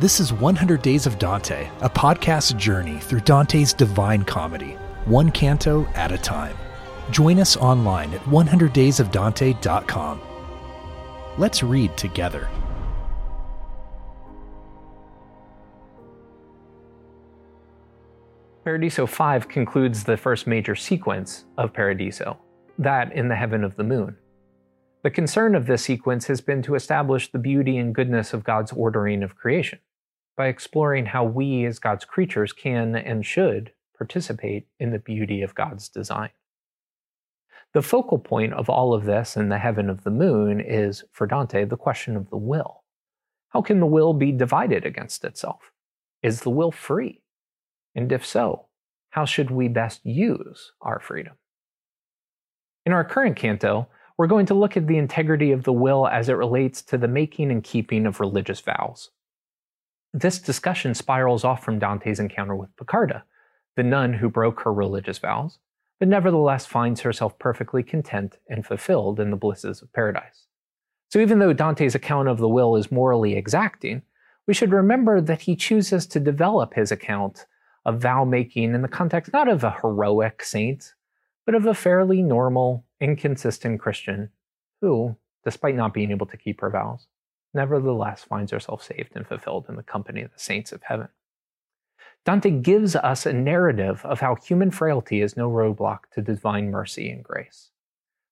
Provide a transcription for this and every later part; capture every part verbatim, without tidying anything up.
This is one hundred Days of Dante, a podcast journey through Dante's Divine Comedy, one canto at a time. Join us online at one hundred days of dante dot com. Let's read together. Paradiso five concludes the first major sequence of Paradiso, that in the heaven of the moon. The concern of this sequence has been to establish the beauty and goodness of God's ordering of creation, by exploring how we as God's creatures can and should participate in the beauty of God's design. The focal point of all of this in the heaven of the moon is, for Dante, the question of the will. How can the will be divided against itself? Is the will free? And if so, how should we best use our freedom? In our current canto, we're going to look at the integrity of the will as it relates to the making and keeping of religious vows. This discussion spirals off from Dante's encounter with Piccarda, the nun who broke her religious vows, but nevertheless finds herself perfectly content and fulfilled in the blisses of paradise. So even though Dante's account of the will is morally exacting, we should remember that he chooses to develop his account of vow-making in the context not of a heroic saint, but of a fairly normal, inconsistent Christian who, despite not being able to keep her vows, nevertheless finds herself saved and fulfilled in the company of the saints of heaven. Dante gives us a narrative of how human frailty is no roadblock to divine mercy and grace.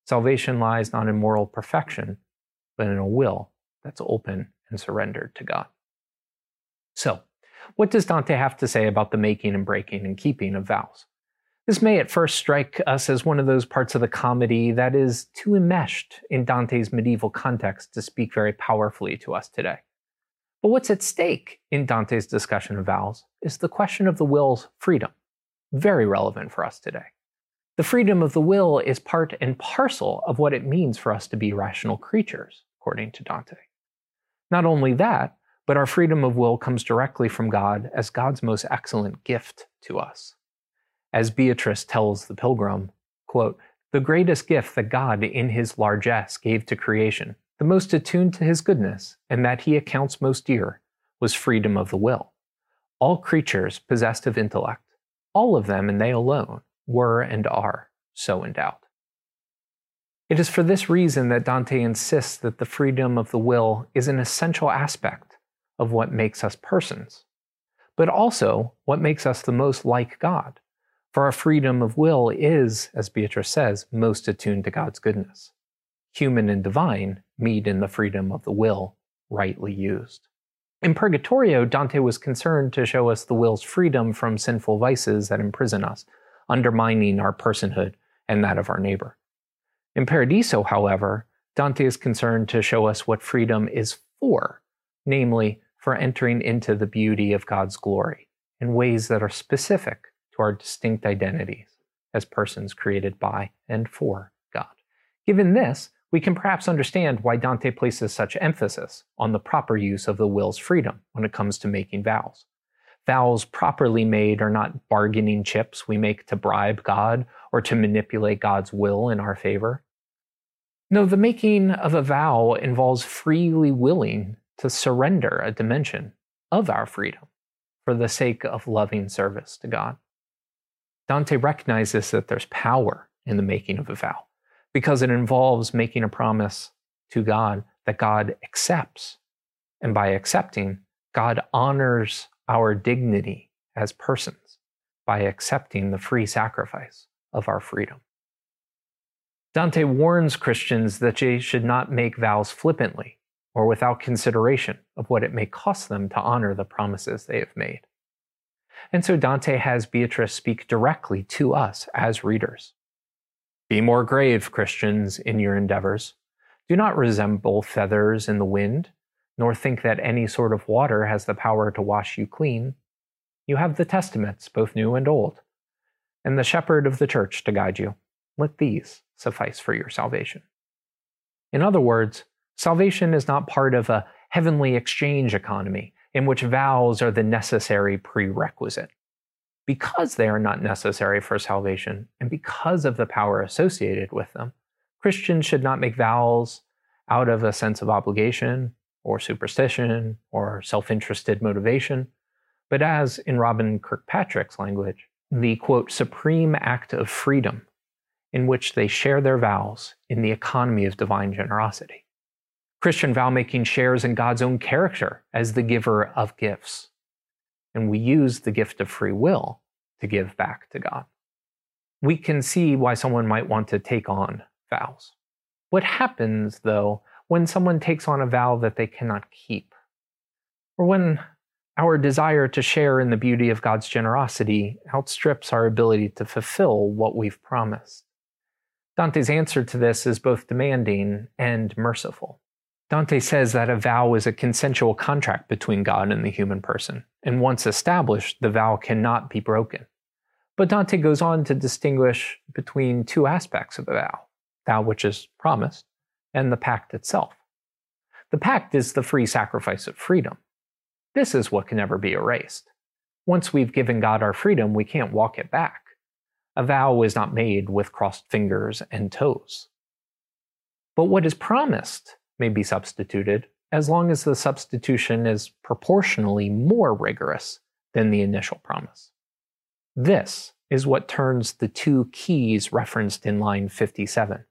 Salvation lies not in moral perfection, but in a will that's open and surrendered to God. So, what does Dante have to say about the making and breaking and keeping of vows? This may at first strike us as one of those parts of the comedy that is too enmeshed in Dante's medieval context to speak very powerfully to us today. But what's at stake in Dante's discussion of vows is the question of the will's freedom, very relevant for us today. The freedom of the will is part and parcel of what it means for us to be rational creatures, according to Dante. Not only that, but our freedom of will comes directly from God as God's most excellent gift to us. As Beatrice tells the pilgrim, quote, "The greatest gift that God in his largesse gave to creation, the most attuned to his goodness, and that he accounts most dear, was freedom of the will. All creatures possessed of intellect, all of them and they alone, were and are so endowed." It is for this reason that Dante insists that the freedom of the will is an essential aspect of what makes us persons, but also what makes us the most like God. For our freedom of will is, as Beatrice says, most attuned to God's goodness. Human and divine meet in the freedom of the will, rightly used. In Purgatorio, Dante was concerned to show us the will's freedom from sinful vices that imprison us, undermining our personhood and that of our neighbor. In Paradiso, however, Dante is concerned to show us what freedom is for, namely, for entering into the beauty of God's glory in ways that are specific to our distinct identities as persons created by and for God. Given this, we can perhaps understand why Dante places such emphasis on the proper use of the will's freedom when it comes to making vows. Vows properly made are not bargaining chips we make to bribe God or to manipulate God's will in our favor. No, the making of a vow involves freely willing to surrender a dimension of our freedom for the sake of loving service to God. Dante recognizes that there's power in the making of a vow because it involves making a promise to God that God accepts. And by accepting, God honors our dignity as persons by accepting the free sacrifice of our freedom. Dante warns Christians that they should not make vows flippantly or without consideration of what it may cost them to honor the promises they have made. And so Dante has Beatrice speak directly to us as readers. "Be more grave, Christians, in your endeavors. Do not resemble feathers in the wind, nor think that any sort of water has the power to wash you clean. You have the testaments, both new and old, and the shepherd of the church to guide you. Let these suffice for your salvation." In other words, salvation is not part of a heavenly exchange economy in which vows are the necessary prerequisite. Because they are not necessary for salvation, and because of the power associated with them, Christians should not make vows out of a sense of obligation or superstition or self-interested motivation, but as, in Robin Kirkpatrick's language, the, quote, supreme act of freedom in which they share their vows in the economy of divine generosity. Christian vow-making shares in God's own character as the giver of gifts, and we use the gift of free will to give back to God. We can see why someone might want to take on vows. What happens, though, when someone takes on a vow that they cannot keep? Or when our desire to share in the beauty of God's generosity outstrips our ability to fulfill what we've promised? Dante's answer to this is both demanding and merciful. Dante says that a vow is a consensual contract between God and the human person, and once established, the vow cannot be broken. But Dante goes on to distinguish between two aspects of a vow: that which is promised, and the pact itself. The pact is the free sacrifice of freedom. This is what can never be erased. Once we've given God our freedom, we can't walk it back. A vow is not made with crossed fingers and toes. But what is promised may be substituted as long as the substitution is proportionally more rigorous than the initial promise. This is what turns the two keys referenced in line fifty-seven,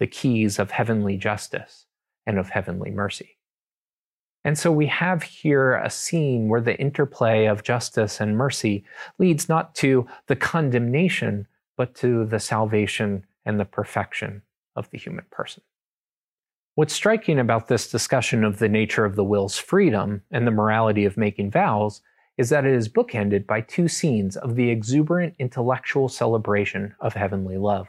the keys of heavenly justice and of heavenly mercy. And so we have here a scene where the interplay of justice and mercy leads not to the condemnation, but to the salvation and the perfection of the human person. What's striking about this discussion of the nature of the will's freedom and the morality of making vows is that it is bookended by two scenes of the exuberant intellectual celebration of heavenly love.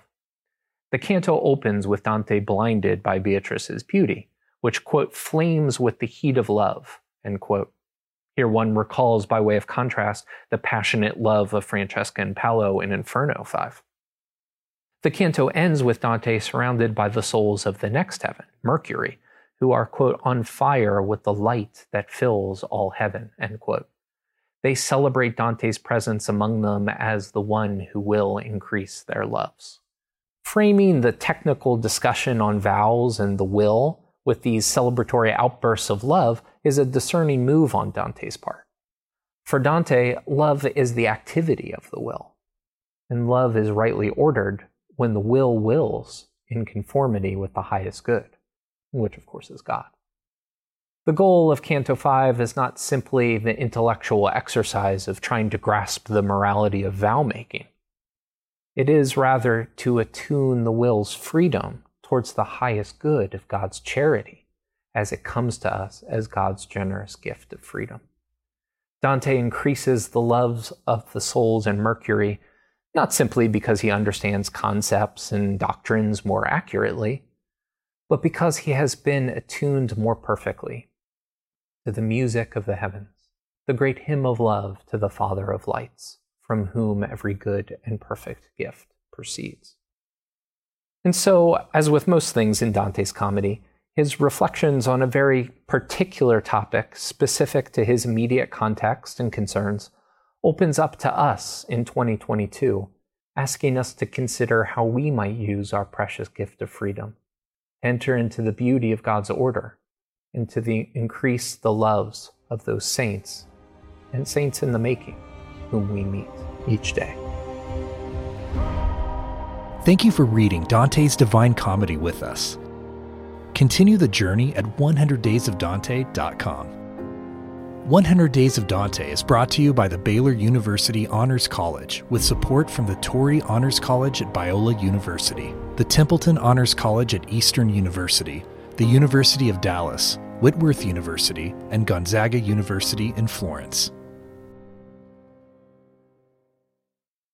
The canto opens with Dante blinded by Beatrice's beauty, which, quote, flames with the heat of love, end quote. Here one recalls, by way of contrast, the passionate love of Francesca and Paolo in Inferno five. The canto ends with Dante surrounded by the souls of the next heaven, Mercury, who are, quote, on fire with the light that fills all heaven, end quote. They celebrate Dante's presence among them as the one who will increase their loves. Framing the technical discussion on vows and the will with these celebratory outbursts of love is a discerning move on Dante's part. For Dante, love is the activity of the will, and love is rightly ordered when the will wills in conformity with the highest good, which of course is God. The goal of Canto five is not simply the intellectual exercise of trying to grasp the morality of vow-making. It is rather to attune the will's freedom towards the highest good of God's charity as it comes to us as God's generous gift of freedom. Dante increases the loves of the souls in Mercury, not simply because he understands concepts and doctrines more accurately, but because he has been attuned more perfectly to the music of the heavens, the great hymn of love to the Father of lights, from whom every good and perfect gift proceeds. And so, as with most things in Dante's comedy, his reflections on a very particular topic, specific to his immediate context and concerns, opens up to us in twenty twenty-two, asking us to consider how we might use our precious gift of freedom, enter into the beauty of God's order, and to the, increase the loves of those saints and saints in the making whom we meet each day. Thank you for reading Dante's Divine Comedy with us. Continue the journey at one hundred days of dante dot com. one hundred Days of Dante is brought to you by the Baylor University Honors College with support from the Torrey Honors College at Biola University, the Templeton Honors College at Eastern University, the University of Dallas, Whitworth University, and Gonzaga University in Florence.